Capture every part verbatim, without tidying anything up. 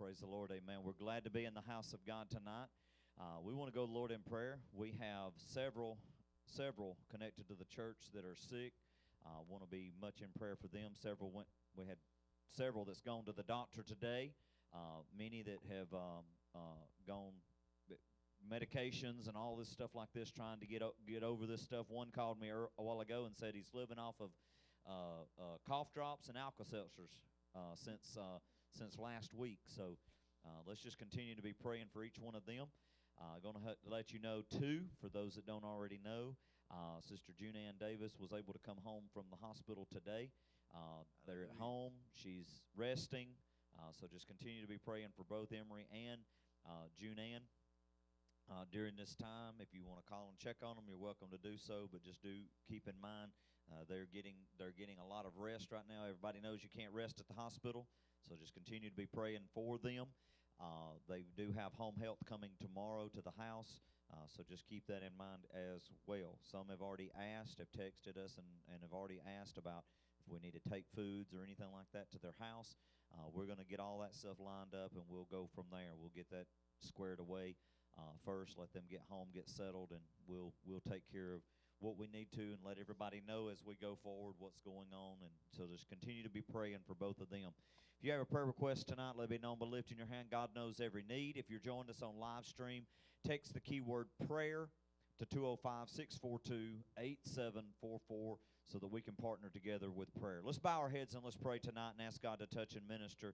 Praise the Lord. Amen. We're glad to be in the house of God tonight. Uh, we want to go to the Lord in prayer. We have several, several connected to the church that are sick. I uh, want to be much in prayer for them. Several went, we had several that's gone to the doctor today. Uh, many that have um, uh, gone medications and all this stuff like this, trying to get get over this stuff. One called me a while ago and said he's living off of uh, uh, cough drops and Alka-Seltzers uh, since uh, since last week. So uh, let's just continue to be praying for each one of them. I'm uh, going to let you know, too, for those that don't already know, uh, Sister June Ann Davis was able to come home from the hospital today. Uh, they're at home. She's resting. Uh, so just continue to be praying for both Emory and uh, June Ann. Uh, during this time, if you want to call and check on them, you're welcome to do so. But just do keep in mind uh, they're getting they're getting a lot of rest right now. Everybody knows you can't rest at the hospital, so just continue to be praying for them. Uh, they do have home health coming tomorrow to the house, uh, so just keep that in mind as well. Some have already asked, have texted us, and, and have already asked about if we need to take foods or anything like that to their house. Uh, we're going to get all that stuff lined up, and we'll go from there. We'll get that squared away. Uh, first, let them get home, get settled, and we'll we'll take care of what we need to and let everybody know as we go forward what's going on. And so just continue to be praying for both of them. If you have a prayer request tonight, let it be known by lifting your hand. God knows every need. If you're joined us on live stream, text the keyword prayer to two oh five, six four two, eight seven four four so that we can partner together with prayer. Let's bow our heads and let's pray tonight and ask God to touch and minister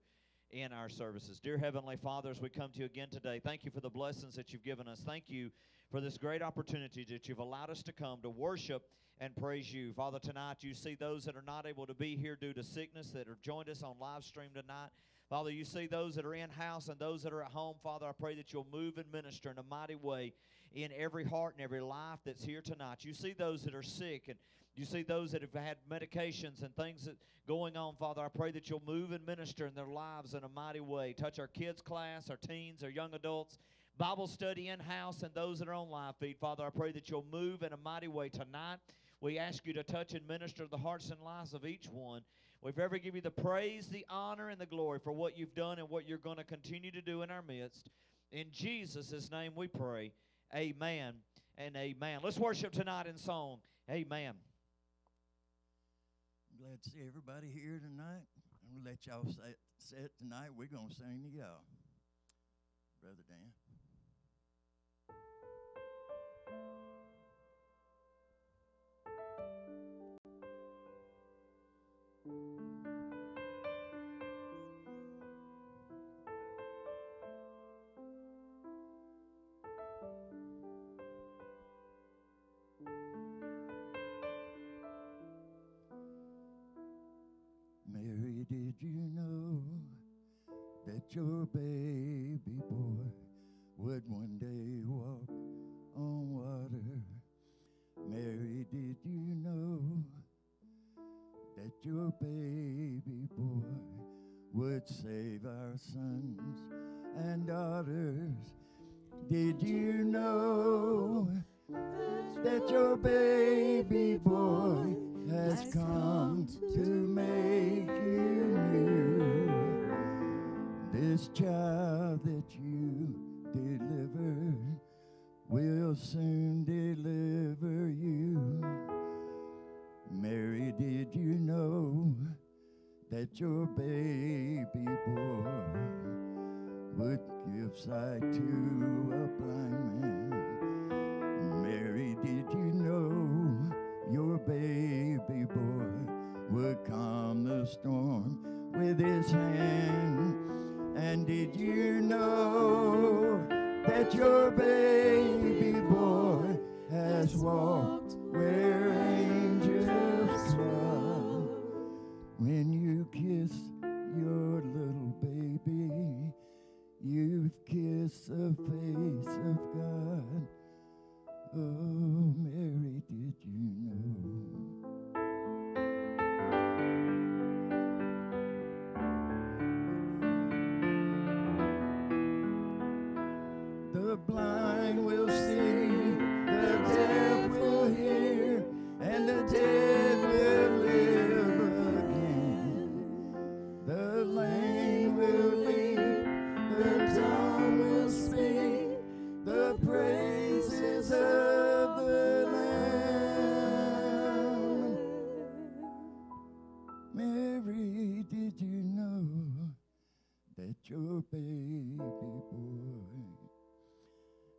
in our services. Dear Heavenly Father, as we come to you again today, thank you for the blessings that you've given us. Thank you for this great opportunity that you've allowed us to come to worship and praise you. Father, tonight you see those that are not able to be here due to sickness that are joined us on live stream tonight. Father, you see those that are in-house and those that are at home. Father, I pray that you'll move and minister in a mighty way in every heart and every life that's here tonight. You see those that are sick, and you see those that have had medications and things that going on. Father, I pray that you'll move and minister in their lives in a mighty way. Touch our kids' class, our teens, our young adults, Bible study in-house, and those that are on live feed. Father, I pray that you'll move in a mighty way tonight. We ask you to touch and minister the hearts and lives of each one. We forever give you the praise, the honor, and the glory for what you've done and what you're going to continue to do in our midst. In Jesus' name we pray. Amen and amen. Let's worship tonight in song. Amen. I'm glad to see everybody here tonight. I'm going to let y'all say it tonight. We're going to sing to y'all. Brother Dan. Mary, did you know that your baby boy would one day walk on water? Mary, did you know that your baby boy would save our sons and daughters? Did you know that your baby boy has come to make you new? This child that you delivered will soon deliver you. Mary, did you know that your baby boy would give sight to a blind man? Mary, did you know your baby boy would calm the storm with his hand? And did you know that your baby boy has walked where angels dwell? When you kiss your little baby, you've kissed the face of God. Oh, Mary, did you know? The blind will see, the deaf will hear. baby boy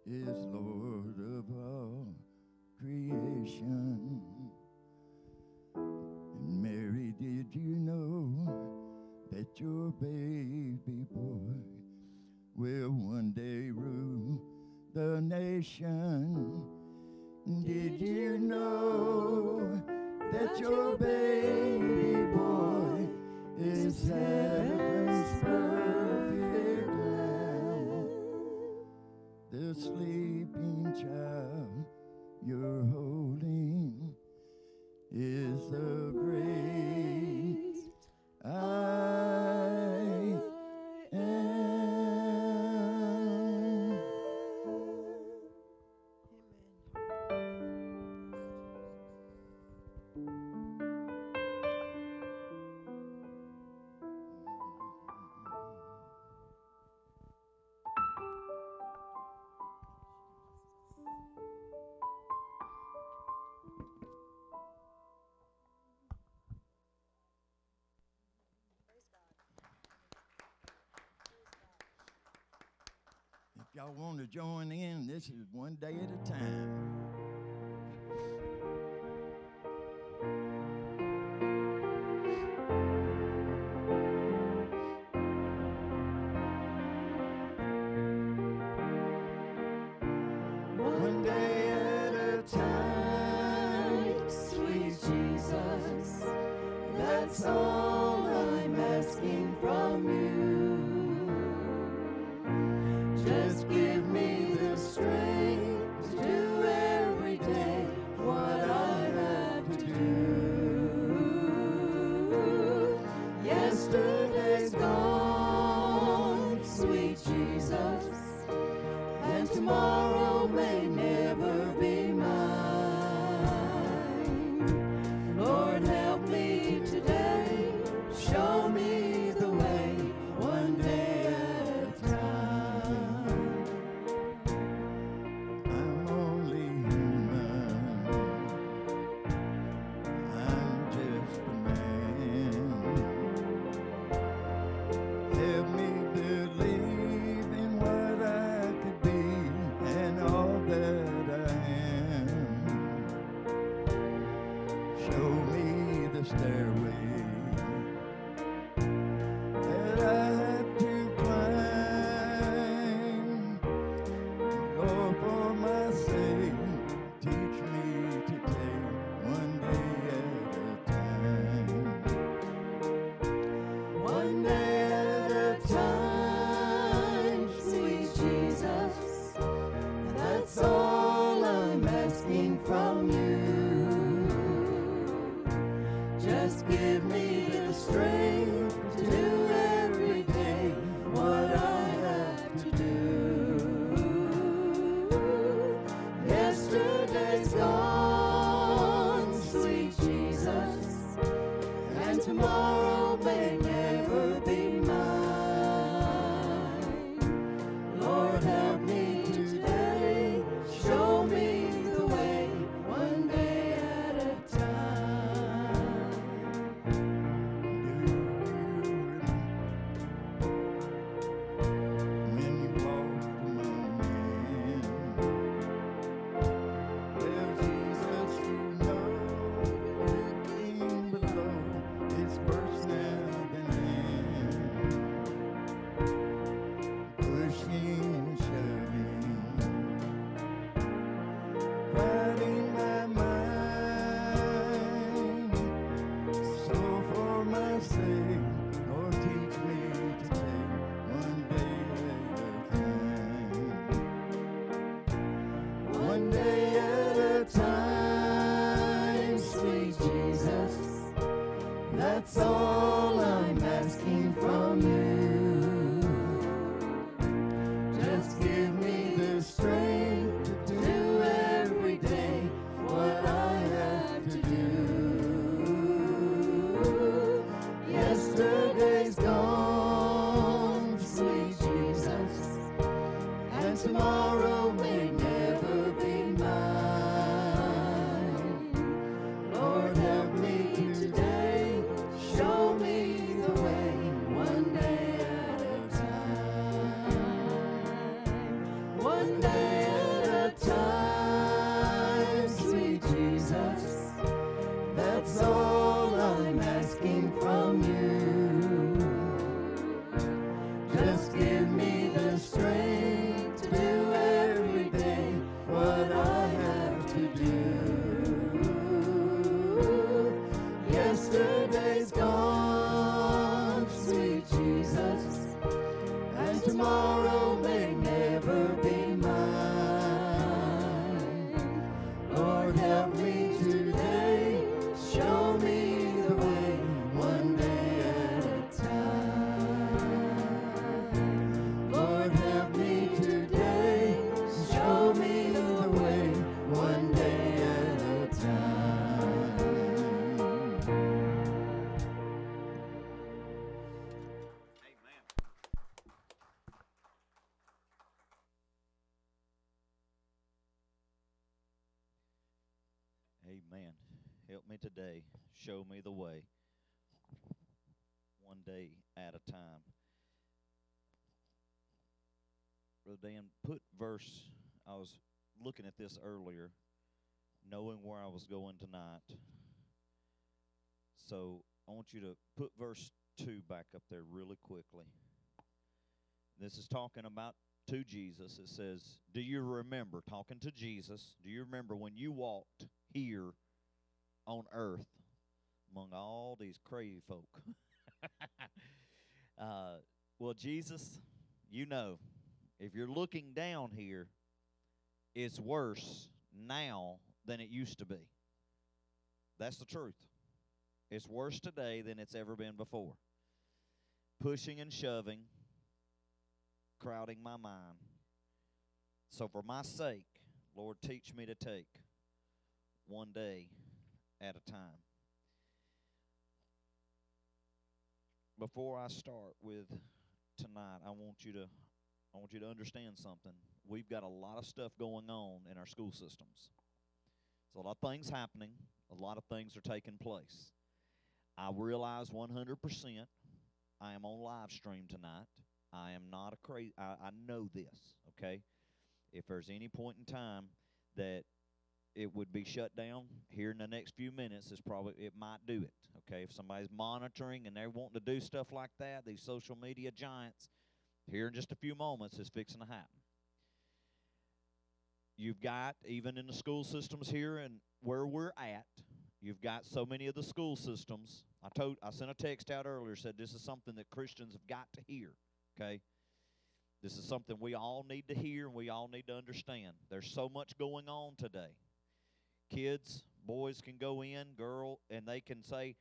is Lord of all creation. And Mary, did you know that your baby boy will one day rule the nation? Did you know that your baby boy is heaven's perfect lamb? The sleeping child you're holding is the great I am. Y'all want to join in? This is one day at a time. Help me today, show me the way one day. yesterday's gone, sweet Jesus, and tomorrow may never be mine. Lord, help me today, show me the way, one day at a time. Lord, help me today, show me the way, one day at a time. Amen. Amen. Help me today, show me the way, one day at a time. Brother Dan, put verse, I was looking at this earlier, knowing where I was going tonight. So I want you to put verse two back up there really quickly. This is talking about to Jesus. It says, do you remember, talking to Jesus, do you remember when you walked here on earth among all these crazy folk? uh, well, Jesus, you know, if you're looking down here, it's worse now than it used to be. That's the truth. It's worse today than it's ever been before. Pushing and shoving, crowding my mind. So for my sake, Lord, teach me to take one day at a time. Before I start with tonight, I want you to I want you to understand something. We've got a lot of stuff going on in our school systems. There's a lot of things happening. A lot of things are taking place. I realize one hundred percent I am on live stream tonight. I am not a crazy. I, I know this, okay? If there's any point in time that it would be shut down, here in the next few minutes is probably, it might do it, okay? If somebody's monitoring and they're wanting to do stuff like that, these social media giants, here in just a few moments is fixing to happen. You've got, even in the school systems here and where we're at, you've got so many of the school systems. I told, I sent a text out earlier, said this is something that Christians have got to hear, okay? This is something we all need to hear and we all need to understand. There's so much going on today. Kids, boys can go in, girl, and they can say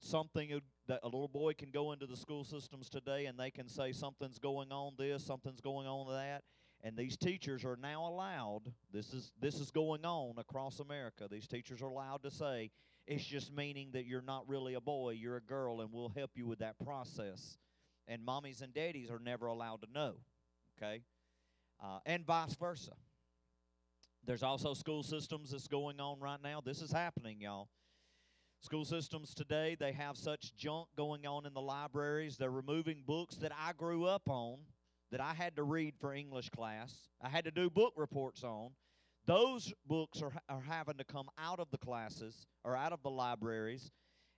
something, that a little boy can go into the school systems today and they can say something's going on this, something's going on that. And these teachers are now allowed, this is, this is going on across America, these teachers are allowed to say, it's just meaning that you're not really a boy, you're a girl, and we'll help you with that process. And mommies and daddies are never allowed to know, okay? Uh, and vice versa. There's also school systems that's going on right now. This is happening, y'all. School systems today, they have such junk going on in the libraries. They're removing books that I grew up on, that I had to read for English class. I had to do book reports on. Those books are, are having to come out of the classes or out of the libraries,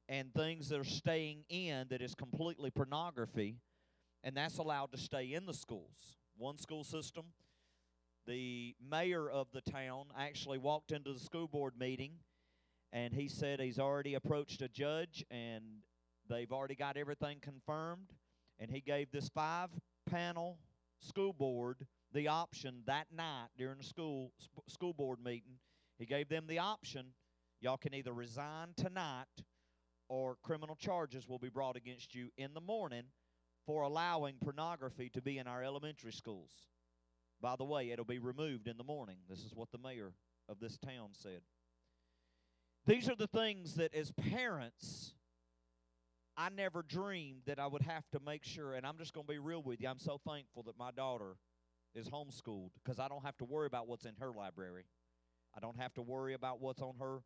and things that are staying in that is completely pornography, and that's allowed to stay in the schools. One school system, the mayor of the town actually walked into the school board meeting, and he said he's already approached a judge, and they've already got everything confirmed. And he gave this five-panel school board the option that night during the school school board meeting. He gave them the option, y'all can either resign tonight or criminal charges will be brought against you in the morning for allowing pornography to be in our elementary schools. By the way, it'll be removed in the morning. This is what the mayor of this town said. These are the things that as parents, I never dreamed that I would have to make sure, and I'm just going to be real with you, I'm so thankful that my daughter is homeschooled because I don't have to worry about what's in her library. I don't have to worry about what's on her,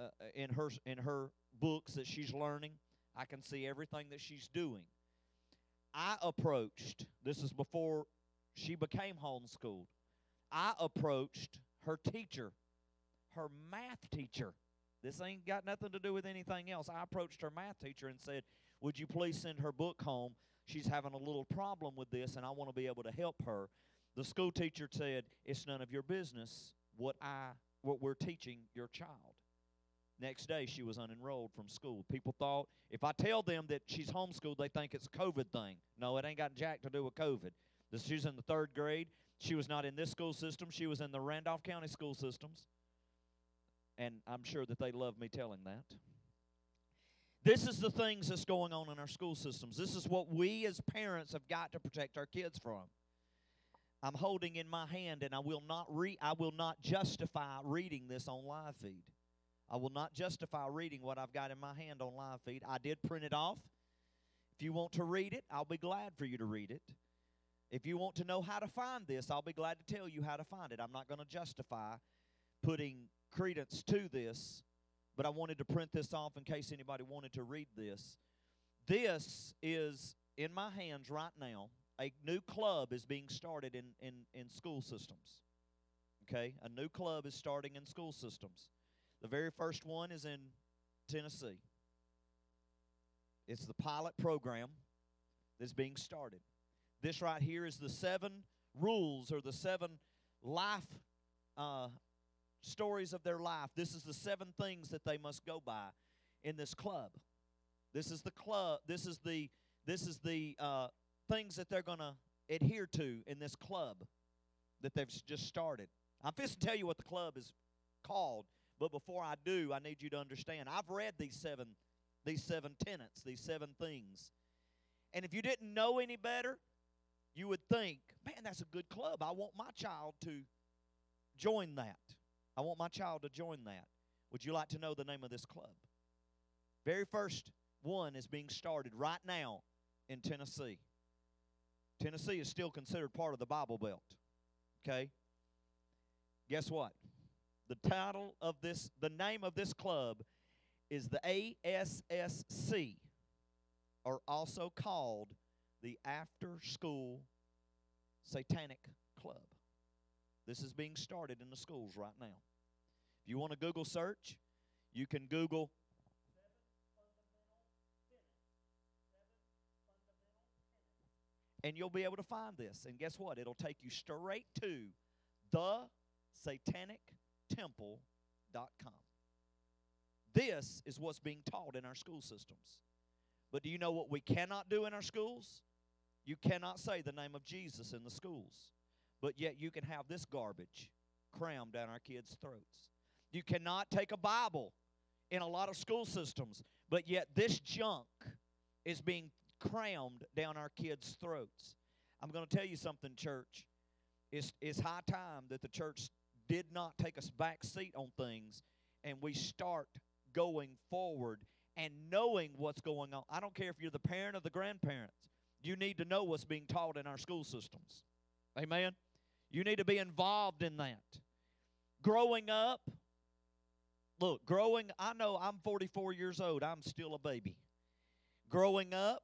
uh, in her, in her books that she's learning. I can see everything that she's doing. I approached, this is before she became homeschooled. I approached her teacher, her math teacher. This ain't got nothing to do with anything else. I approached her math teacher and said, would you please send her book home? She's having a little problem with this, and I want to be able to help her. The school teacher said, it's none of your business what I what we're teaching your child. Next day, she was unenrolled from school. People thought, if I tell them that she's homeschooled, they think it's a COVID thing. No, it ain't got jack to do with COVID. She was in the third grade. She was not in this school system. She was in the Randolph County school systems. And I'm sure that they love me telling that. This is the things that's going on in our school systems. This is what we as parents have got to protect our kids from. I'm holding in my hand, and I will not re- I will not justify reading this on live feed. I will not justify reading what I've got in my hand on live feed. I did print it off. If you want to read it, I'll be glad for you to read it. If you want to know how to find this, I'll be glad to tell you how to find it. I'm not going to justify putting credence to this, but I wanted to print this off in case anybody wanted to read this. This is in my hands right now. A new club is being started in, in, in school systems. Okay? A new club is starting in school systems. The very first one is in Tennessee. It's the pilot program that's being started. This right here is the seven rules or the seven life uh, stories of their life. This is the seven things that they must go by in this club. This is the club. This is the this is the uh, things that they're going to adhere to in this club that they've just started. I'm fixing to tell you what the club is called, but before I do, I need you to understand. I've read these seven these seven tenets, these seven things, and if you didn't know any better, you would think, man, that's a good club. I want my child to join that. I want my child to join that. Would you like to know the name of this club? Very first one is being started right now in Tennessee. Tennessee is still considered part of the Bible Belt. Okay? Guess what? The title of this, the name of this club is the A S S C, or also called the After School Satanic Club. This is being started in the schools right now. If you want to Google search, you can Google and you'll be able to find this. And guess what? It'll take you straight to the satanic temple dot com. This is what's being taught in our school systems. But do you know what we cannot do in our schools? You cannot say the name of Jesus in the schools. But yet you can have this garbage crammed down our kids' throats. You cannot take a Bible in a lot of school systems, but yet this junk is being crammed down our kids' throats. I'm going to tell you something, church. It's, it's high time that the church did not take a back seat on things and we start going forward and knowing what's going on. I don't care if you're the parent or the grandparents. You need to know what's being taught in our school systems. Amen? You need to be involved in that. Growing up, look, growing, I know I'm forty-four years old. I'm still a baby. Growing up,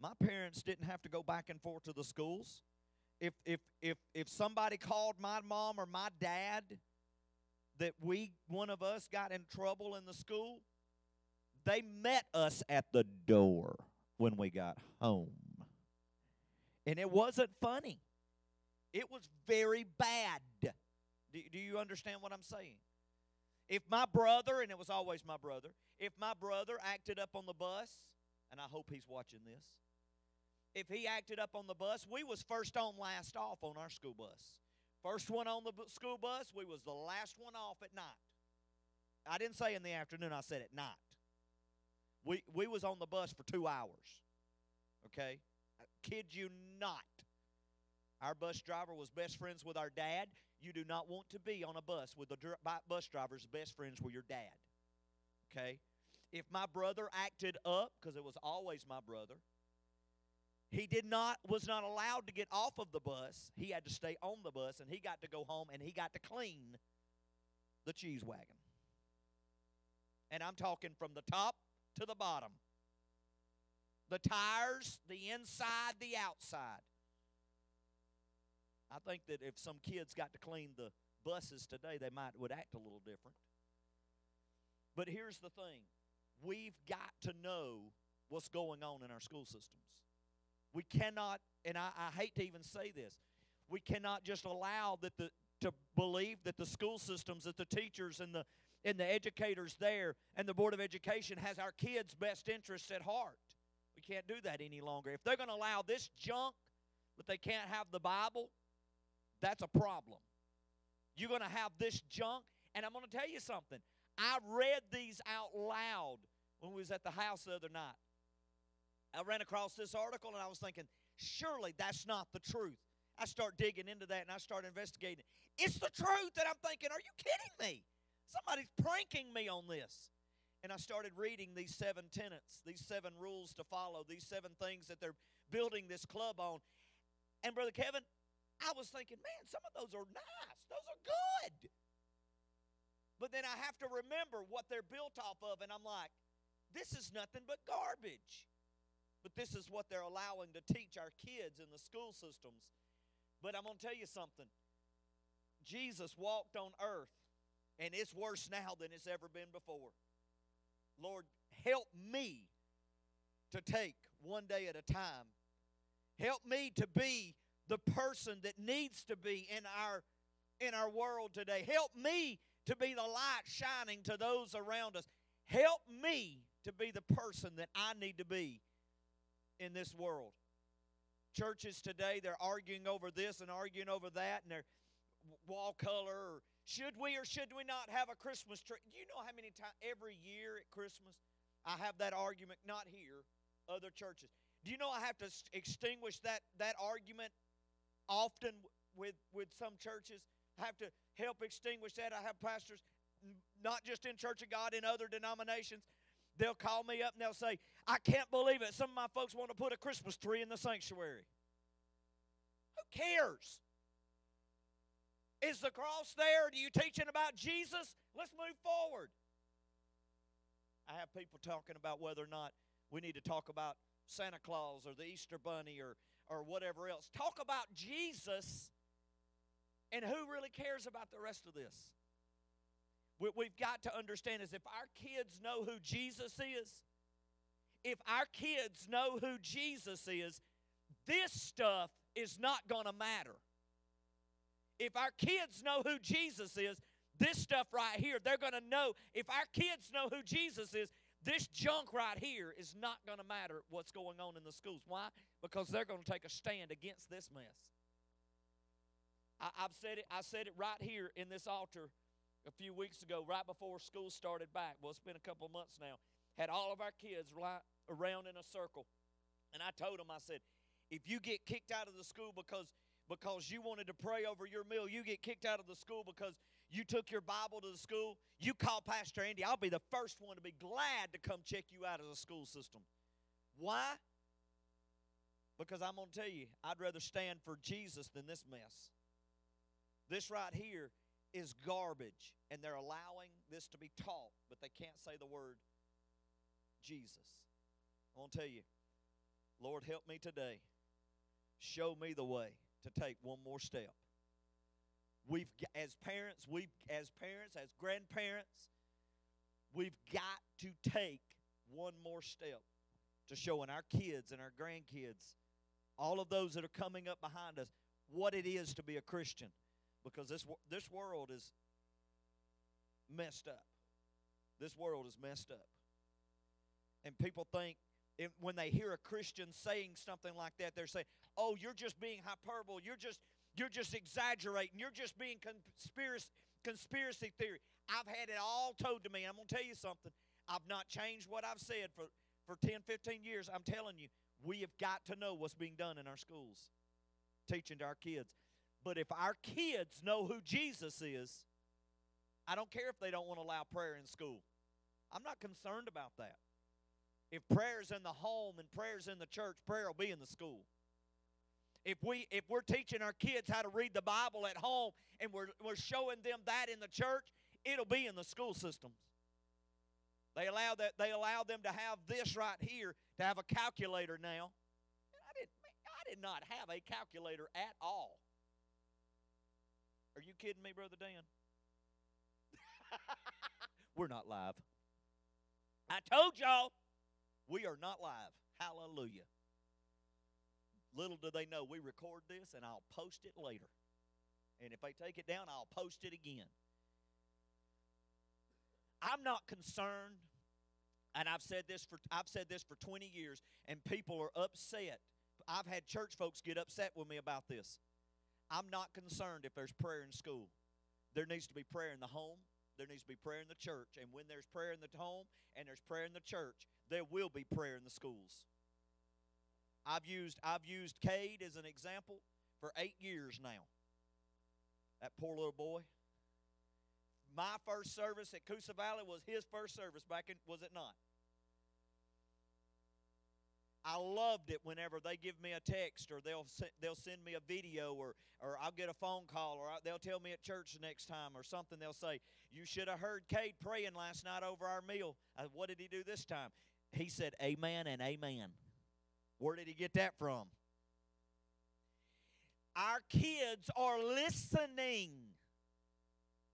my parents didn't have to go back and forth to the schools. If, if, if, if somebody called my mom or my dad that we, one of us got in trouble in the school, they met us at the door when we got home. And it wasn't funny. It was very bad. Do, do you understand what I'm saying? If my brother, and it was always my brother, if my brother acted up on the bus, and I hope he's watching this, if he acted up on the bus, we was first on, last off on our school bus. First one on the b- school bus, we was the last one off at night. I didn't say in the afternoon, I said at night. We, we was on the bus for two hours, okay? I kid you not. Our bus driver was best friends with our dad. You do not want to be on a bus with a dr- bus driver's best friends with your dad. Okay? If my brother acted up, because it was always my brother, he did not was not allowed to get off of the bus. He had to stay on the bus, and he got to go home, and he got to clean the cheese wagon. And I'm talking from the top to the bottom. The tires, the inside, the outside. I think that if some kids got to clean the buses today, they might would act a little different. But here's the thing. We've got to know what's going on in our school systems. We cannot, and I, I hate to even say this, we cannot just allow that the to believe that the school systems, that the teachers and the and the educators there and the Board of Education has our kids' best interests at heart. We can't do that any longer. If they're going to allow this junk, but they can't have the Bible, that's a problem. You're going to have this junk, and I'm going to tell you something. I read these out loud when we was at the house the other night. I ran across this article, and I was thinking, surely that's not the truth. I start digging into that, and I start investigating. It's the truth, and I'm thinking, are you kidding me? Somebody's pranking me on this. And I started reading these seven tenets, these seven rules to follow, these seven things that they're building this club on. And, Brother Kevin, I was thinking, man, some of those are nice. Those are good. But then I have to remember what they're built off of, and I'm like, this is nothing but garbage. But this is what they're allowing to teach our kids in the school systems. But I'm going to tell you something. Jesus walked on earth, and it's worse now than it's ever been before. Lord, help me to take one day at a time. Help me to be the person that needs to be in our, in our world today. Help me to be the light shining to those around us. Help me to be the person that I need to be in this world. Churches today, they're arguing over this and arguing over that, and their wall color. Should we or should we not have a Christmas tree? Do you know how many times every year at Christmas I have that argument? Not here, other churches. Do you know I have to extinguish that, that argument often with, with some churches? I have to help extinguish that. I have pastors, not just in Church of God, in other denominations. They'll call me up and they'll say, I can't believe it. Some of my folks want to put a Christmas tree in the sanctuary. Who cares? Is the cross there? Do you teaching about Jesus? Let's move forward. I have people talking about whether or not we need to talk about Santa Claus or the Easter Bunny or, or whatever else. Talk about Jesus, and who really cares about the rest of this? What we've got to understand is if our kids know who Jesus is, if our kids know who Jesus is, this stuff is not going to matter. If our kids know who Jesus is, this stuff right here, they're going to know. If our kids know who Jesus is, this junk right here is not going to matter what's going on in the schools. Why? Because they're going to take a stand against this mess. I, I've said it, I said it right here in this altar a few weeks ago, right before school started back. Well, it's been a couple months now. Had all of our kids right around in a circle. And I told them, I said, if you get kicked out of the school because, because you wanted to pray over your meal, you get kicked out of the school because you took your Bible to the school, you call Pastor Andy, I'll be the first one to be glad to come check you out of the school system. Why? Because I'm going to tell you, I'd rather stand for Jesus than this mess. This right here is garbage, and they're allowing this to be taught, but they can't say the word Jesus. I'm going to tell you, Lord, help me today. Show me the way to take one more step. We've, as parents, we've, as parents, as grandparents, we've got to take one more step to showing our kids and our grandkids, all of those that are coming up behind us, what it is to be a Christian. Because this, this world is messed up. This world is messed up. And people think, if, when they hear a Christian saying something like that, they're saying, oh, you're just being hyperbole, you're just... You're just exaggerating. You're just being conspiracy, conspiracy theory. I've had it all told to me. I'm going to tell you something. I've not changed what I've said for, for ten, fifteen years. I'm telling you, we have got to know what's being done in our schools, teaching to our kids. But if our kids know who Jesus is, I don't care if they don't want to allow prayer in school. I'm not concerned about that. If prayer's in the home and prayer's in the church, prayer will be in the school. If, we, if we're teaching our kids how to read the Bible at home and we're, we're showing them that in the church, it'll be in the school systems. They allow, that, they allow them to have this right here, to have a calculator now. I did, I did not have a calculator at all. Are you kidding me, Brother Dan? We're not live. I told y'all, we are not live. Hallelujah. Little do they know, we record this, and I'll post it later. And if they take it down, I'll post it again. I'm not concerned, and I've said this for I've said this for twenty years, and people are upset. I've had church folks get upset with me about this. I'm not concerned if there's prayer in school. There needs to be prayer in the home. There needs to be prayer in the church. And when there's prayer in the home and there's prayer in the church, there will be prayer in the schools. I've used, I've used Cade as an example for eight years now. That poor little boy. My first service at Coosa Valley was his first service back in, was it not? I loved it whenever they give me a text or they'll they'll send me a video or or I'll get a phone call or they'll tell me at church the next time or something. They'll say, you should have heard Cade praying last night over our meal. I, what did he do this time? He said, amen and amen. Where did he get that from? Our kids are listening.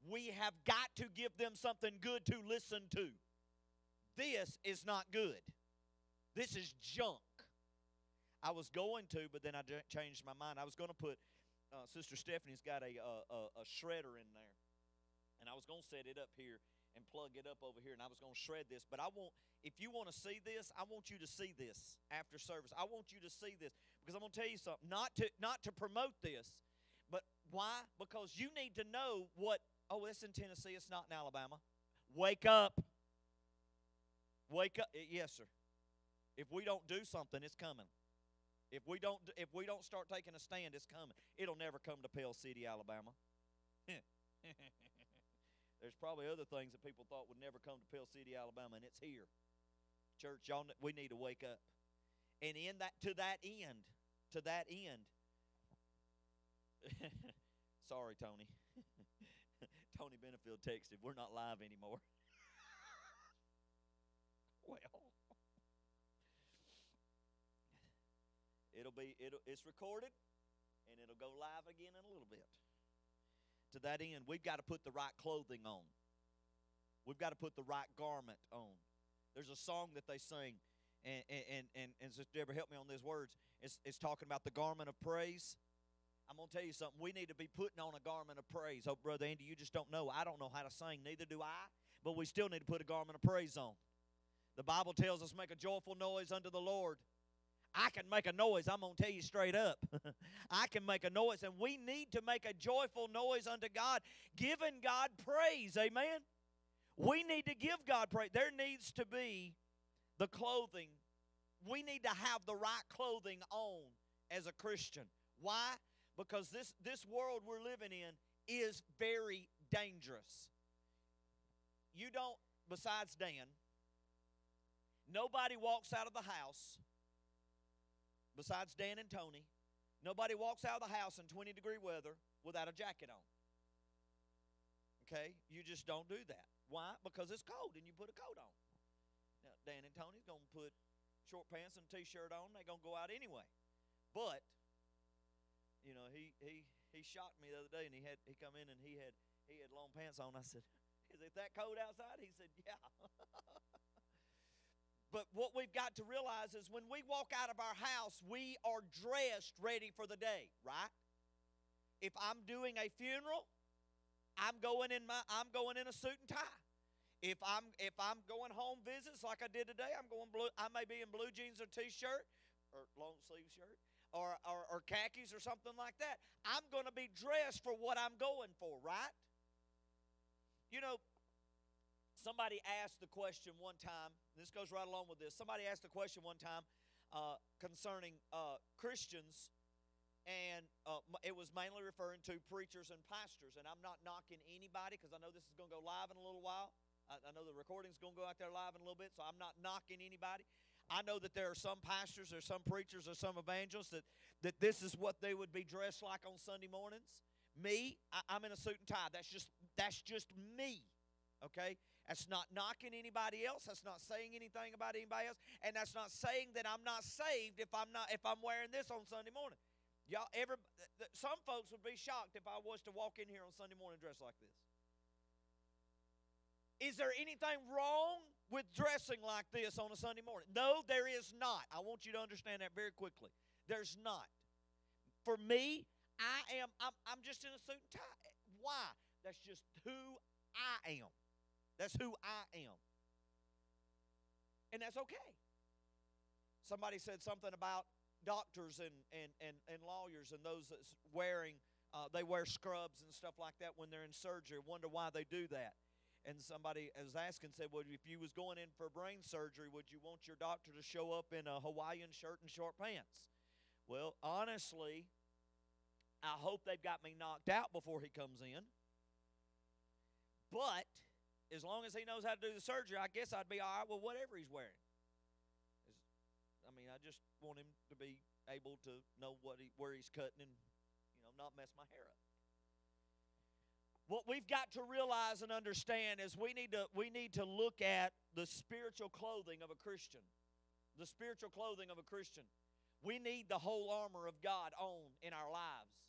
We have got to give them something good to listen to. This is not good. This is junk. I was going to, but then I changed my mind. I was going to put, uh, Sister Stephanie's got a, a, a shredder in there. And I was going to set it up here and plug it up over here. And I was going to shred this. But I want, if you want to see this, I want you to see this after service. I want you to see this. Because I'm going to tell you something. Not to, not to promote this. But why? Because you need to know what, oh, it's in Tennessee. It's not in Alabama. Wake up. Wake up. Yes, sir. If we don't do something, it's coming. If we don't, if we don't start taking a stand, it's coming. It'll never come to Pell City, Alabama. There's probably other things that people thought would never come to Pell City, Alabama, and it's here. Church, y'all, we need to wake up. And in that, to that end, to that end. Sorry, Tony. Tony Benefield texted, "We're not live anymore." Well. It'll be, it'll, it's recorded, and it'll go live again in a little bit. To that end, we've got to put the right clothing on. We've got to put the right garment on. There's a song that they sing, and and and, and Sister Deborah, help me on these words. It's, it's talking about the garment of praise. I'm going to tell you something. We need to be putting on a garment of praise. Oh, Brother Andy, you just don't know. I don't know how to sing. Neither do I. But we still need to put a garment of praise on. The Bible tells us, make a joyful noise unto the Lord. I can make a noise. I'm going to tell you straight up. I can make a noise, and we need to make a joyful noise unto God, giving God praise. Amen? We need to give God praise. There needs to be the clothing. We need to have the right clothing on as a Christian. Why? Because this, this world we're living in is very dangerous. You don't, besides Dan, nobody walks out of the house. Besides Dan and Tony, nobody walks out of the house in twenty degree weather without a jacket on. Okay? You just don't do that. Why? Because it's cold and you put a coat on. Now, Dan and Tony's going to put short pants and a t-shirt on. They're going to go out anyway. But, you know, he he he shocked me the other day, and he had he come in and he had he had long pants on. I said, "Is it that cold outside?" He said, "Yeah." But what we've got to realize is when we walk out of our house, we are dressed ready for the day, right? If I'm doing a funeral, I'm going in my I'm going in a suit and tie. If I'm if I'm going home visits like I did today, I'm going blue, I may be in blue jeans or t-shirt or long sleeve shirt or, or or khakis or something like that. I'm going to be dressed for what I'm going for, right? You know, somebody asked the question one time, this goes right along with this, somebody asked the question one time uh, concerning uh, Christians, and uh, it was mainly referring to preachers and pastors, and I'm not knocking anybody because I know this is going to go live in a little while. I, I know the recording's going to go out there live in a little bit, so I'm not knocking anybody. I know that there are some pastors or some preachers or some evangelists that, that this is what they would be dressed like on Sunday mornings. Me, I, I'm in a suit and tie. That's just, that's just me. Okay? That's not knocking anybody else. That's not saying anything about anybody else. And that's not saying that I'm not saved if I'm not if I'm wearing this on Sunday morning. Y'all, every some folks would be shocked if I was to walk in here on Sunday morning dressed like this. Is there anything wrong with dressing like this on a Sunday morning? No, there is not. I want you to understand that very quickly. There's not. For me, I am I'm I'm just in a suit and tie. Why? That's just who I am. That's who I am. And that's okay. Somebody said something about doctors and, and, and, and lawyers and those that's wearing, uh, they wear scrubs and stuff like that when they're in surgery. Wonder why they do that. And somebody was asking, said, well, if you was going in for brain surgery, would you want your doctor to show up in a Hawaiian shirt and short pants? Well, honestly, I hope they've got me knocked out before he comes in. But as long as he knows how to do the surgery, I guess I'd be all right with whatever he's wearing. I mean, I just want him to be able to know what he, where he's cutting and, you know, not mess my hair up. What we've got to realize and understand is we need to we need to look at the spiritual clothing of a Christian. The spiritual clothing of a Christian. We need the whole armor of God on in our lives.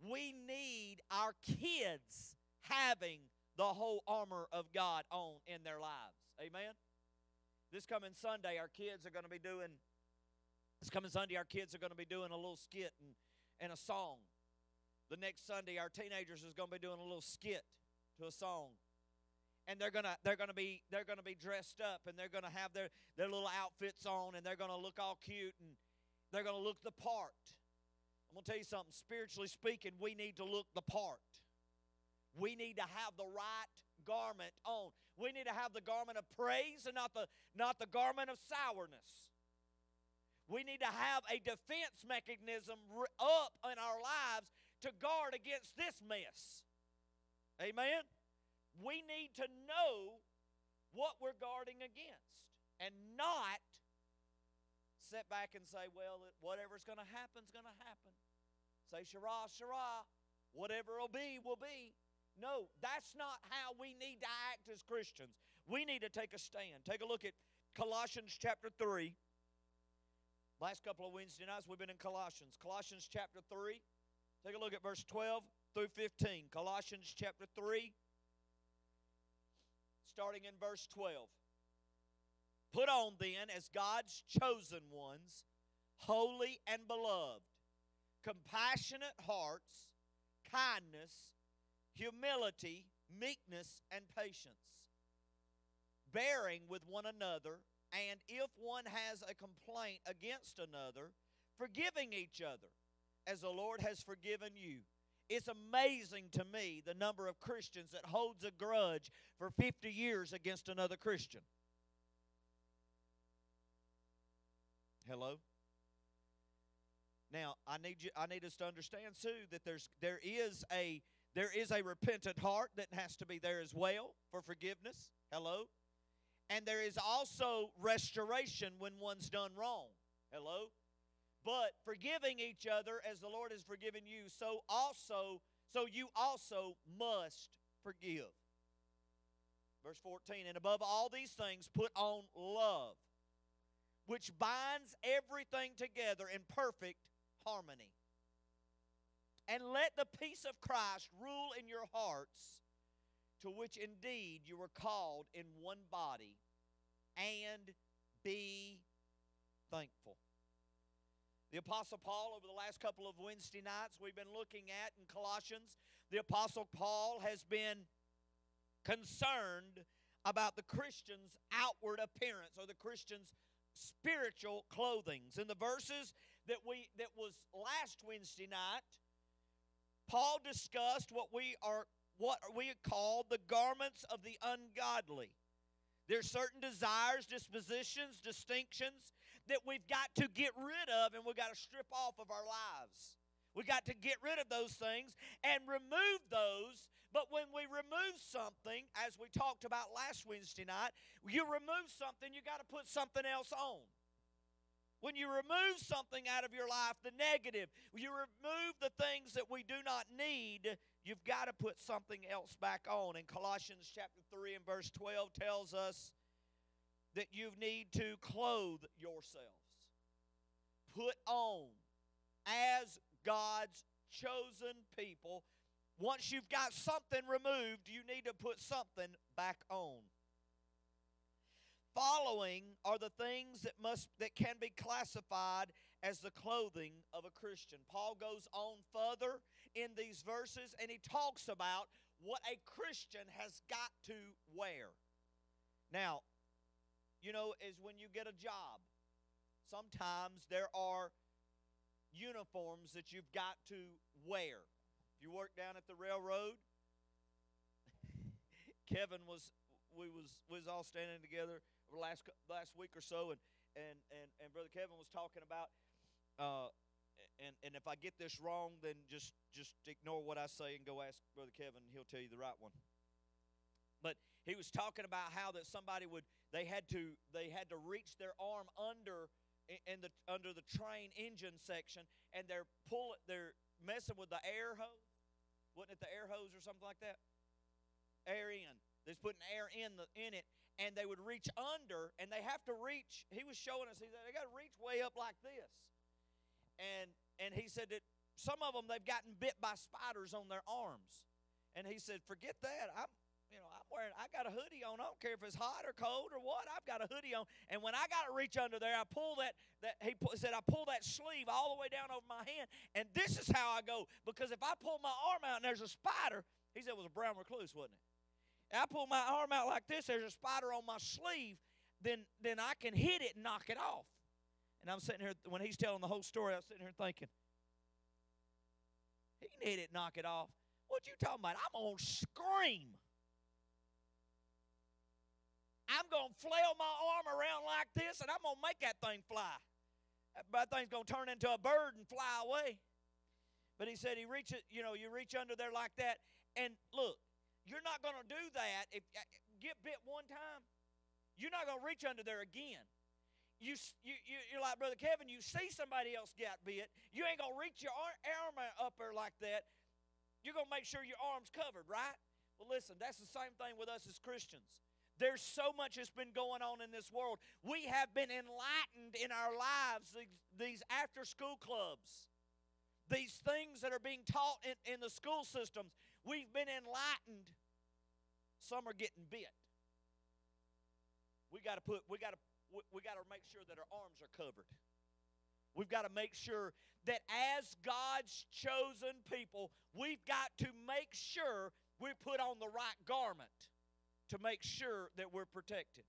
We need our kids having the whole armor of God on in their lives. Amen? This coming Sunday, our kids are going to be doing, this coming Sunday, our kids are going to be doing a little skit and, and a song. The next Sunday, our teenagers is going to be doing a little skit to a song, and they're gonna they're gonna be they're gonna be dressed up, and they're gonna have their their little outfits on, and they're gonna look all cute, and they're gonna look the part. I'm gonna tell you something. Spiritually speaking, we need to look the part. We need to have the right garment on. We need to have the garment of praise and not the not the garment of sourness. We need to have a defense mechanism up in our lives to guard against this mess. Amen? We need to know what we're guarding against and not sit back and say, well, whatever's going to happen's going to happen. Say, Shirah, Shirah, whatever will be, will be. No, that's not how we need to act as Christians. We need to take a stand. Take a look at Colossians chapter three. Last couple of Wednesday nights, we've been in Colossians. Colossians chapter three. Take a look at verse twelve through fifteen. Colossians chapter three, starting in verse twelve. Put on then, as God's chosen ones, holy and beloved, compassionate hearts, kindness, humility, meekness, and patience, bearing with one another, and if one has a complaint against another, forgiving each other, as the Lord has forgiven you. It's amazing to me the number of Christians that holds a grudge for fifty years against another Christian. Hello? Now, I need you, I need us to understand too that there's there is a there is a repentant heart that has to be there as well for forgiveness. Hello? And there is also restoration when one's done wrong. Hello? But forgiving each other as the Lord has forgiven you, so also, so you also must forgive. Verse fourteen, and above all these things put on love, which binds everything together in perfect harmony. And let the peace of Christ rule in your hearts, to which indeed you were called in one body, and be thankful. The Apostle Paul, over the last couple of Wednesday nights, we've been looking at in Colossians, the Apostle Paul has been concerned about the Christian's outward appearance or the Christian's spiritual clothings. In the verses that we that was last Wednesday night, Paul discussed what we are what we call the garments of the ungodly. There's certain desires, dispositions, distinctions that we've got to get rid of and we've got to strip off of our lives. We've got to get rid of those things and remove those. But when we remove something, as we talked about last Wednesday night, you remove something, you've got to put something else on. When you remove something out of your life, the negative, you remove the things that we do not need, you've got to put something else back on. And Colossians chapter three and verse twelve tells us that you need to clothe yourselves. Put on as God's chosen people. Once you've got something removed, you need to put something back on. Following are the things that must that can be classified as the clothing of a Christian. Paul goes on further in these verses and he talks about what a Christian has got to wear. Now, you know, is when you get a job, sometimes there are uniforms that you've got to wear. If you work down at the railroad, Kevin was, we was, we was all standing together last last week or so, and and and, and Brother Kevin was talking about, uh, and and if I get this wrong, then just just ignore what I say and go ask Brother Kevin; he'll tell you the right one. But he was talking about how that somebody would they had to they had to reach their arm under in the under the train engine section, and they're pulling they're messing with the air hose, wasn't it the air hose or something like that? Air in. They're putting air in the in it, and they would reach under, and they have to reach. He was showing us. He said they got to reach way up like this, and and he said that some of them they've gotten bit by spiders on their arms, and he said forget that. I'm you know I'm wearing I got a hoodie on. I don't care if it's hot or cold or what. I've got a hoodie on, and when I got to reach under there, I pull that that he said I pull that sleeve all the way down over my hand, and this is how I go because if I pull my arm out and there's a spider, he said it was a brown recluse, wasn't it? I pull my arm out like this, there's a spider on my sleeve, then then I can hit it and knock it off. And I'm sitting here, when he's telling the whole story, I'm sitting here thinking, he can hit it, knock it off. What you talking about? I'm going to scream. I'm going to flail my arm around like this, and I'm going to make that thing fly. That thing's going to turn into a bird and fly away. But he said, he reaches, you know, you reach under there like that, and look, you're not going to do that. If you get bit one time, you're not going to reach under there again. You, you, you're like Brother Kevin, you see somebody else got bit. You ain't going to reach your arm up there like that. You're going to make sure your arm's covered, right? Well, listen, that's the same thing with us as Christians. There's so much that's been going on in this world. We have been enlightened in our lives, these, these after-school clubs. These things that are being taught in, in the school systems, we've been enlightened. Some are getting bit. We got to put. We got to. We got to make sure that our arms are covered. We've got to make sure that as God's chosen people, we've got to make sure we put on the right garment to make sure that we're protected.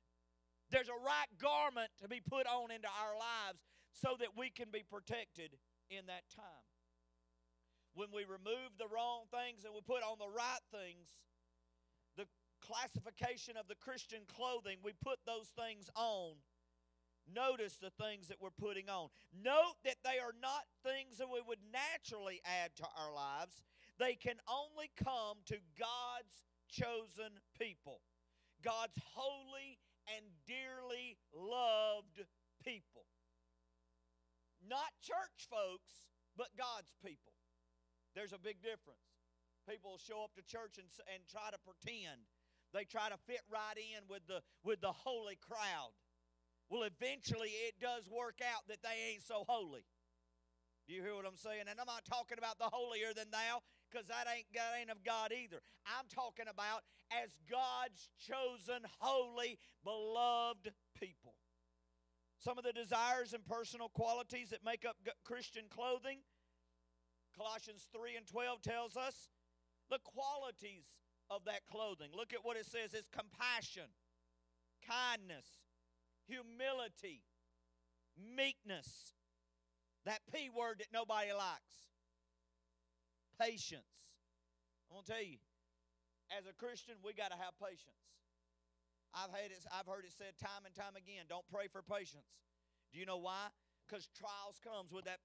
There's a right garment to be put on into our lives so that we can be protected in that time. When we remove the wrong things and we put on the right things, the classification of the Christian clothing, we put those things on. Notice the things that we're putting on. Note that they are not things that we would naturally add to our lives. They can only come to God's chosen people, God's holy and dearly loved people. Not church folks, but God's people. There's a big difference. People show up to church and, and try to pretend. They try to fit right in with the, with the holy crowd. Well, eventually it does work out that they ain't so holy. Do you hear what I'm saying? And I'm not talking about the holier than thou, because that ain't, that ain't of God either. I'm talking about as God's chosen, holy, beloved people. Some of the desires and personal qualities that make up Christian clothing. Colossians three and twelve tells us the qualities of that clothing. Look at what it says. It's compassion, kindness, humility, meekness, that P word that nobody likes, patience. I'm going to tell you, as a Christian, we got to have patience. I've had it, I've heard it said time and time again, don't pray for patience. Do you know why? Because trials comes with that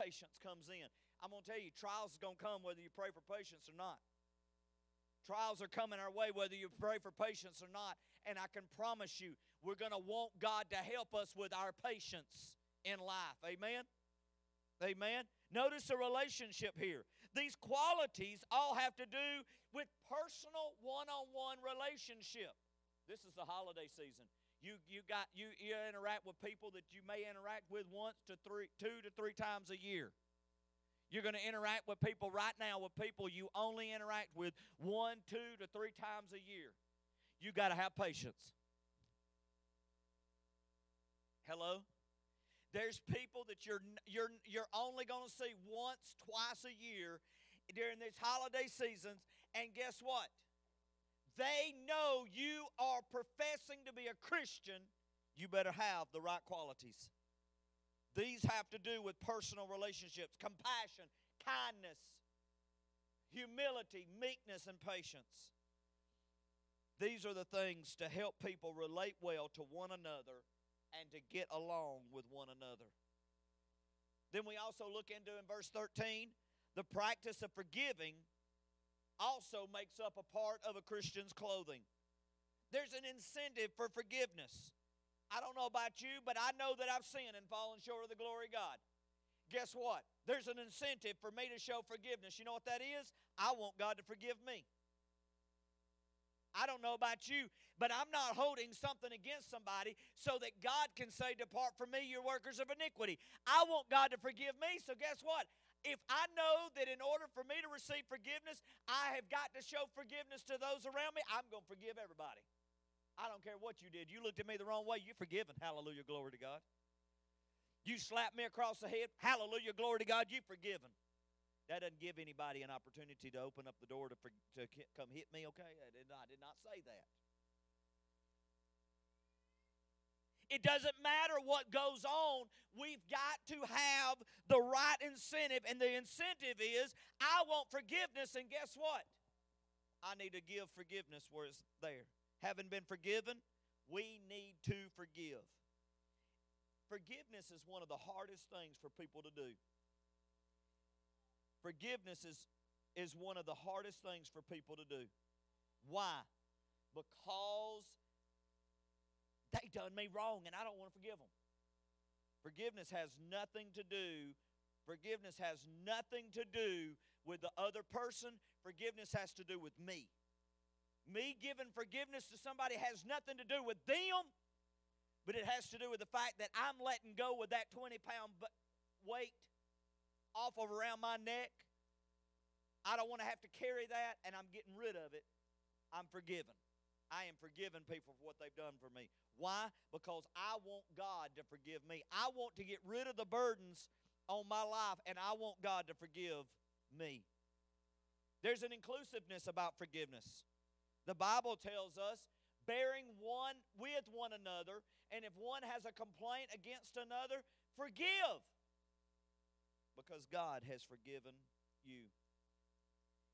patience comes in. I'm going to tell you, trials is going to come whether you pray for patience or not. Trials are coming our way whether you pray for patience or not. And I can promise you, we're going to want God to help us with our patience in life. Amen? Amen? Notice the relationship here. These qualities all have to do with personal one-on-one relationship. This is the holiday season. You you got you, you interact with people that you may interact with once to three, two to three times a year. You're going to interact with people right now with people you only interact with one, two to three times a year. You got to have patience. Hello? There's people that you're you're you're only going to see once, twice a year during these holiday seasons, And guess what? They know you are professing to be a Christian. You better have the right qualities. These have to do with personal relationships, compassion, kindness, humility, meekness, and patience. These are the things to help people relate well to one another and to get along with one another. Then we also look into, in verse thirteen, the practice of forgiving also makes up a part of a Christian's clothing. There's an incentive for forgiveness. I don't know about you, but I know that I've sinned and fallen short of the glory of God. Guess what? There's an incentive for me to show forgiveness. You know what that is? I want God to forgive me. I don't know about you, but I'm not holding something against somebody so that God can say, "Depart from me, you workers of iniquity." I want God to forgive me, so guess what? If I know that in order for me to receive forgiveness, I have got to show forgiveness to those around me, I'm going to forgive everybody. I don't care what you did. You looked at me the wrong way, you're forgiven. Hallelujah, glory to God. You slapped me across the head. Hallelujah, glory to God, you're forgiven. That doesn't give anybody an opportunity to open up the door to, to come hit me, okay? I did, not, I did not say that. It doesn't matter what goes on. We've got to have the right incentive, and the incentive is I want forgiveness, and guess what? I need to give forgiveness where it's there. Having been forgiven, we need to forgive. Forgiveness is one of the hardest things for people to do. Forgiveness is, is one of the hardest things for people to do. Why? Because they done me wrong and I don't want to forgive them. Forgiveness has nothing to do, forgiveness has nothing to do with the other person. Forgiveness has to do with me. Me giving forgiveness to somebody has nothing to do with them, but it has to do with the fact that I'm letting go of that twenty pound weight off of around my neck. I don't want to have to carry that, and I'm getting rid of it. I'm forgiven. I am forgiving people for what they've done for me. Why? Because I want God to forgive me. I want to get rid of the burdens on my life, and I want God to forgive me. There's an inclusiveness about forgiveness. The Bible tells us, bearing one with one another, and if one has a complaint against another, forgive. Because God has forgiven you.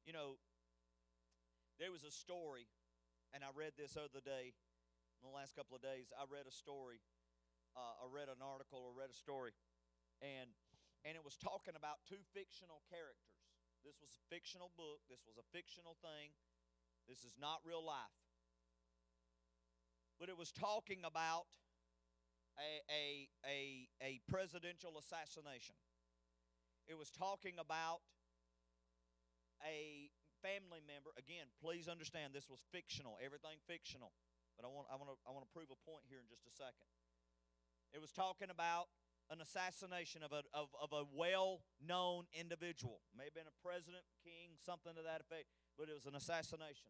You know, there was a story, and I read this other day, in the last couple of days, I read a story, uh, I read an article, or read a story, and, and it was talking about two fictional characters. This was a fictional book, this was a fictional thing, this is not real life. But it was talking about a, a, a, a presidential assassination. It was talking about a family member. Again, please understand this was fictional, everything fictional. But I want, I want to, I want to prove a point here in just a second. It was talking about an assassination of a, of, of a well-known individual. May have been a president, king, something to that effect, but it was an assassination.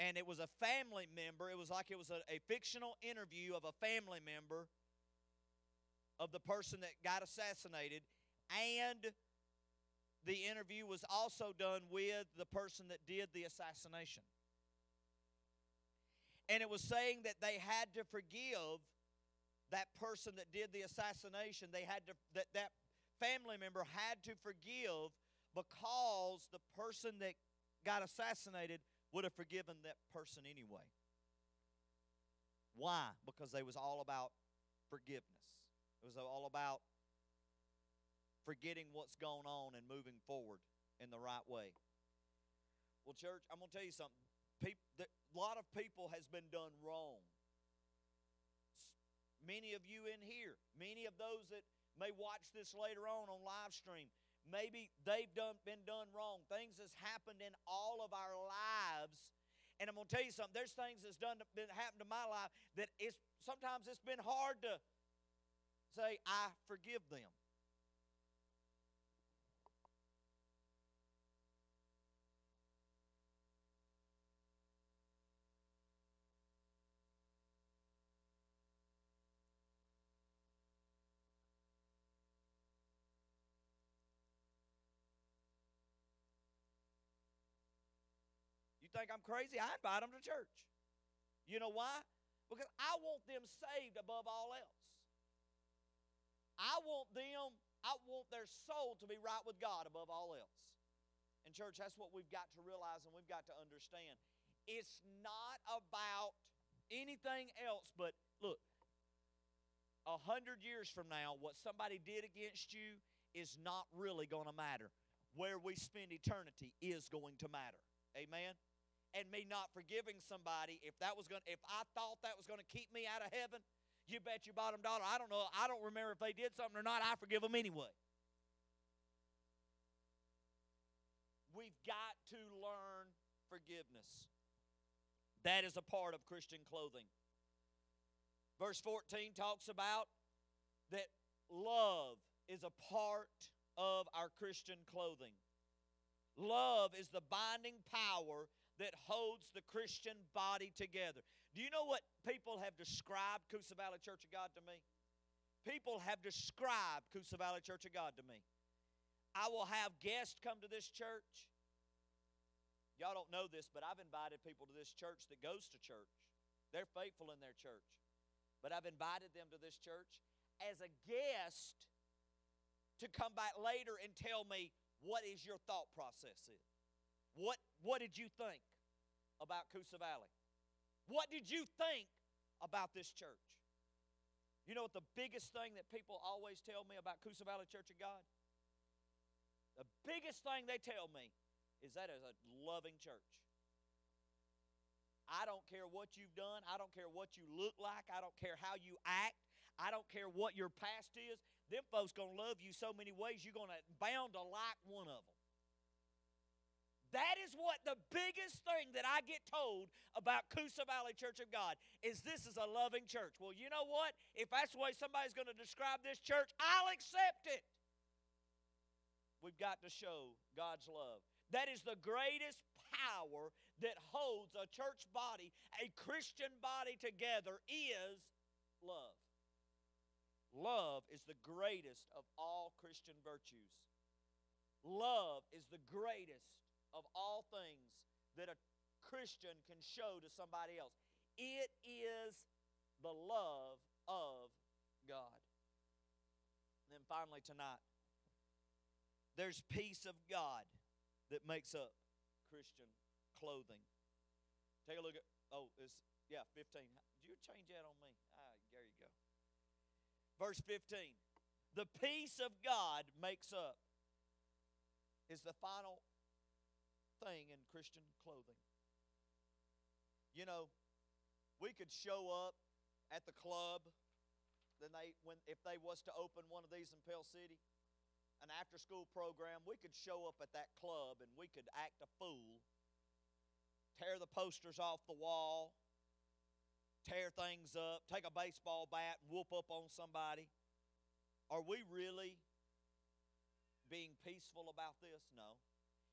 And it was a family member. It was like it was a, a fictional interview of a family member of the person that got assassinated. And the interview was also done with the person that did the assassination. And it was saying that they had to forgive that person that did the assassination. They had to, that, that family member had to forgive because the person that got assassinated would have forgiven that person anyway. Why? Because they was all about forgiveness. It was all about forgetting what's going on and moving forward in the right way. Well, church, I'm going to tell you something. People, a lot of people has been done wrong. Many of you in here, many of those that may watch this later on on live stream, maybe they've done, been done wrong. Things that's happened in all of our lives. And I'm going to tell you something. There's things that's done been happened to my life that it's, sometimes it's been hard to say, I forgive them. think I'm crazy, I invite them to church. You know why? Because I want them saved above all else. I want them, I want their soul to be right with God above all else. And church, that's what we've got to realize and we've got to understand. It's not about anything else but, look, a hundred years from now, what somebody did against you is not really going to matter. Where we spend eternity is going to matter. Amen? And me not forgiving somebody, if that was going, if I thought that was going to keep me out of heaven, you bet your bottom dollar, I don't know, I don't remember if they did something or not, I forgive them anyway. We've got to learn forgiveness. That is a part of Christian clothing. Verse fourteen talks about that love is a part of our Christian clothing. Love is the binding power that holds the Christian body together. Do you know what people have described Coosa Valley Church of God to me? People have described Coosa Valley Church of God to me. I will have guests come to this church. Y'all don't know this, but I've invited people to this church that goes to church. They're faithful in their church. But I've invited them to this church as a guest to come back later and tell me, what is your thought process? What, what did you think about Coosa Valley? What did you think about this church? You know what the biggest thing that people always tell me about Coosa Valley Church of God? The biggest thing they tell me is that is a loving church. I don't care what you've done. I don't care what you look like. I don't care how you act. I don't care what your past is. Them folks going to love you so many ways you're going to bound to like one of them. That is what the biggest thing that I get told about Coosa Valley Church of God is, this is a loving church. Well, you know what? If that's the way somebody's going to describe this church, I'll accept it. We've got to show God's love. That is the greatest power that holds a church body, a Christian body together, is love. Love is the greatest of all Christian virtues. Love is the greatest of all things that a Christian can show to somebody else. It is the love of God. And then finally tonight, there's peace of God that makes up Christian clothing. Take a look at, oh, it's, yeah, fifteen. Did you change that on me? Ah, there you go. Verse fifteen. The peace of God makes up is the final thing in Christian clothing. You know, we could show up at the club, then they, when if they was to open one of these in Pell City, an after-school program, we could show up at that club and we could act a fool, tear the posters off the wall, tear things up, take a baseball bat and whoop up on somebody. Are we really being peaceful about this? No.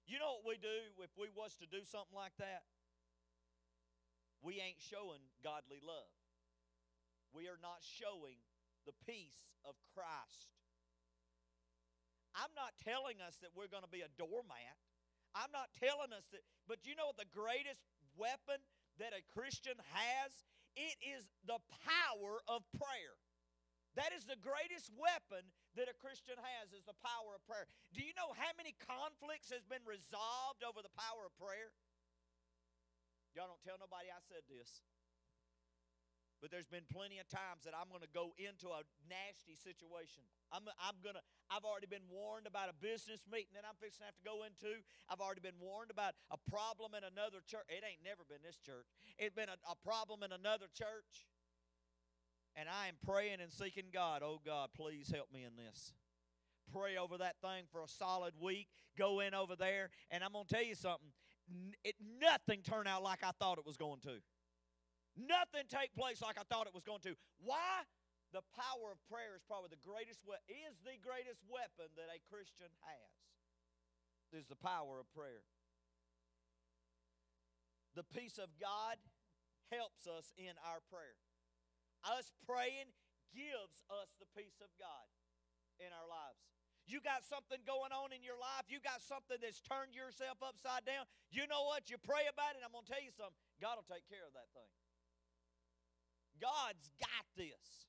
You know what we do if we was to do something like that? We ain't showing godly love. We are not showing the peace of Christ. I'm not telling us that we're going to be a doormat. I'm not telling us that. But you know what the greatest weapon that a Christian has? It is the power of prayer. That is the greatest weapon that a Christian has, is the power of prayer. Do you know how many conflicts has been resolved over the power of prayer? Y'all don't tell nobody I said this. But there's been plenty of times that I'm going to go into a nasty situation. I'm, I'm going to, I've already been warned about a business meeting that I'm fixing to have to go into. I've already been warned about a problem in another church. It ain't never been this church. It's been a, a problem in another church. And I am praying and seeking God. Oh, God, please help me in this. Pray over that thing for a solid week. Go in over there. And I'm going to tell you something. It, nothing turned out like I thought it was going to. Nothing take place like I thought it was going to. Why? The power of prayer is probably the greatest we- is the greatest weapon that a Christian has. Is the power of prayer. The peace of God helps us in our prayer. Us praying gives us the peace of God in our lives. you got something going on in your life, you got something that's turned yourself upside down, you know what? You pray about it. I'm going to tell you something. God will take care of that thing. God's got this.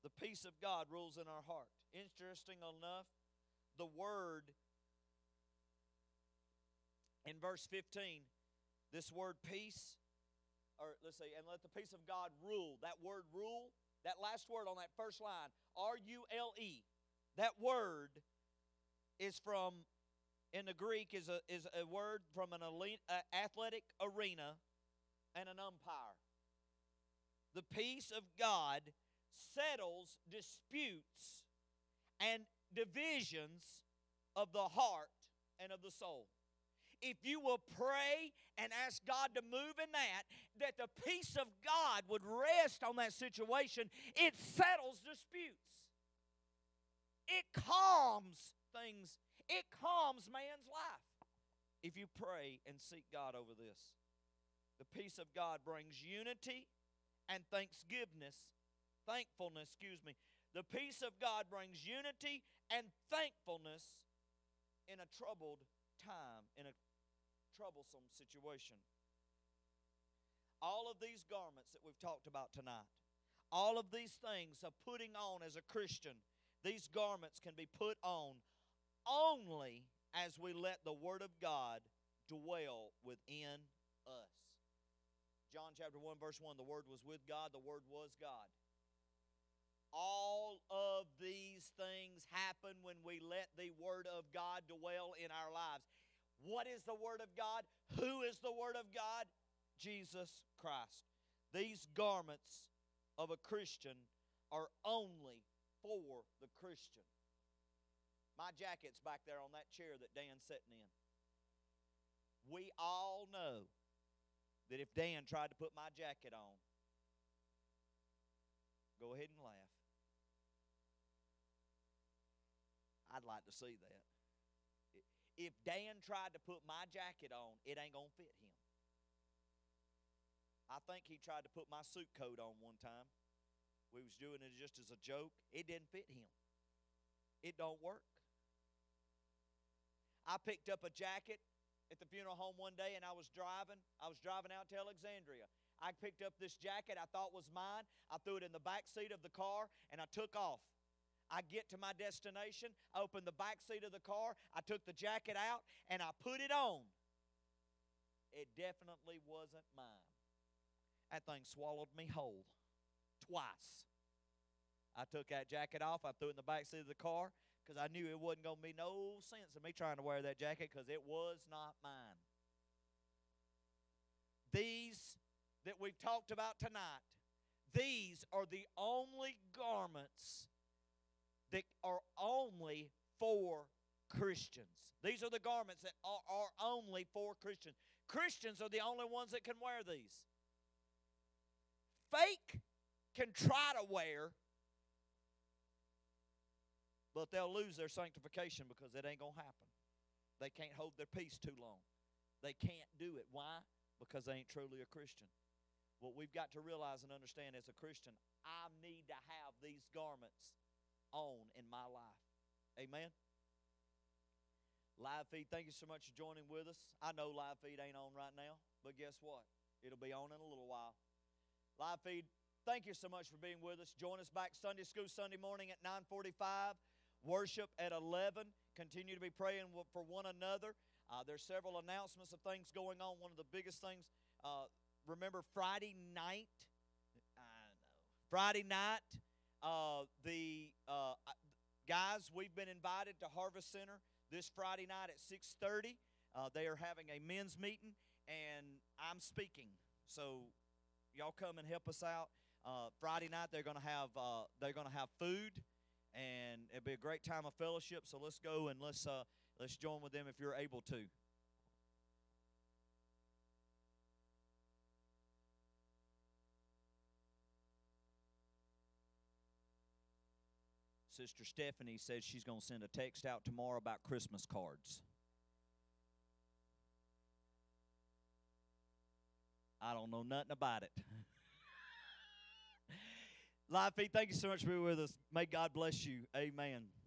The peace of God rules in our heart. Interesting enough, the word in verse fifteen, this word peace, or let's see, and let the peace of God rule. That word rule, that last word on that first line, R U L E, that word is from, in the Greek, is a, is a word from an athletic arena and an umpire. The peace of God settles disputes and divisions of the heart and of the soul. If you will pray and ask God to move in that, that the peace of God would rest on that situation, it settles disputes. It calms things. It calms man's life. If you pray and seek God over this, the peace of God brings unity and thanksgiveness, thankfulness, excuse me. The peace of God brings unity and thankfulness in a troubled time, in a troublesome situation. All of these garments that we've talked about tonight, all of these things of putting on as a Christian, these garments can be put on only as we let the Word of God dwell within us. John chapter one, verse one, the Word was with God, the Word was God. All of these things happen when we let the Word of God dwell in our lives. What is the Word of God? Who is the Word of God? Jesus Christ. These garments of a Christian are only for the Christian. My jacket's back there on that chair that Dan's sitting in. We all know that if Dan tried to put my jacket on, go ahead and laugh. I'd like to see that. If Dan tried to put my jacket on, it ain't going to fit him. I think he tried to put my suit coat on one time. We was doing it just as a joke. It didn't fit him. It don't work. I picked up a jacket at the funeral home one day, and I was driving. I was driving out to Alexandria. I picked up this jacket I thought was mine. I threw it in the back seat of the car, and I took off. I get to my destination. I opened the back seat of the car. I took the jacket out, and I put it on. It definitely wasn't mine. That thing swallowed me whole twice. I took that jacket off. I threw it in the back seat of the car because I knew it wasn't going to be no sense of me trying to wear that jacket because it was not mine. These that we've talked about tonight, these are the only garments that are only for Christians. These are the garments that are, are only for Christians. Christians are the only ones that can wear these. Fake can try to wear, but they'll lose their sanctification because it ain't going to happen. They can't hold their peace too long. They can't do it. Why? Because they ain't truly a Christian. What we've got to realize and understand as a Christian, I need to have these garments on in my life. Amen? Live feed, thank you so much for joining with us. I know live feed ain't on right now, but guess what? It'll be on in a little while. Live feed, thank you so much for being with us. Join us back Sunday school Sunday morning at nine forty-five. Worship at eleven. Continue to be praying for one another. Uh, there's several announcements of things going on. One of the biggest things, uh, remember Friday night, I know, Friday night, uh, the uh, guys, we've been invited to Harvest Center this Friday night at six thirty. Uh, they are having a men's meeting, and I'm speaking. So y'all come and help us out. Uh, Friday night they're going to have uh, they're going to have food, and it'll be a great time of fellowship. So let's go and let's uh, let's join with them if you're able to. Sister Stephanie says she's going to send a text out tomorrow about Christmas cards. I don't know nothing about it. Live feed, thank you so much for being with us. May God bless you. Amen.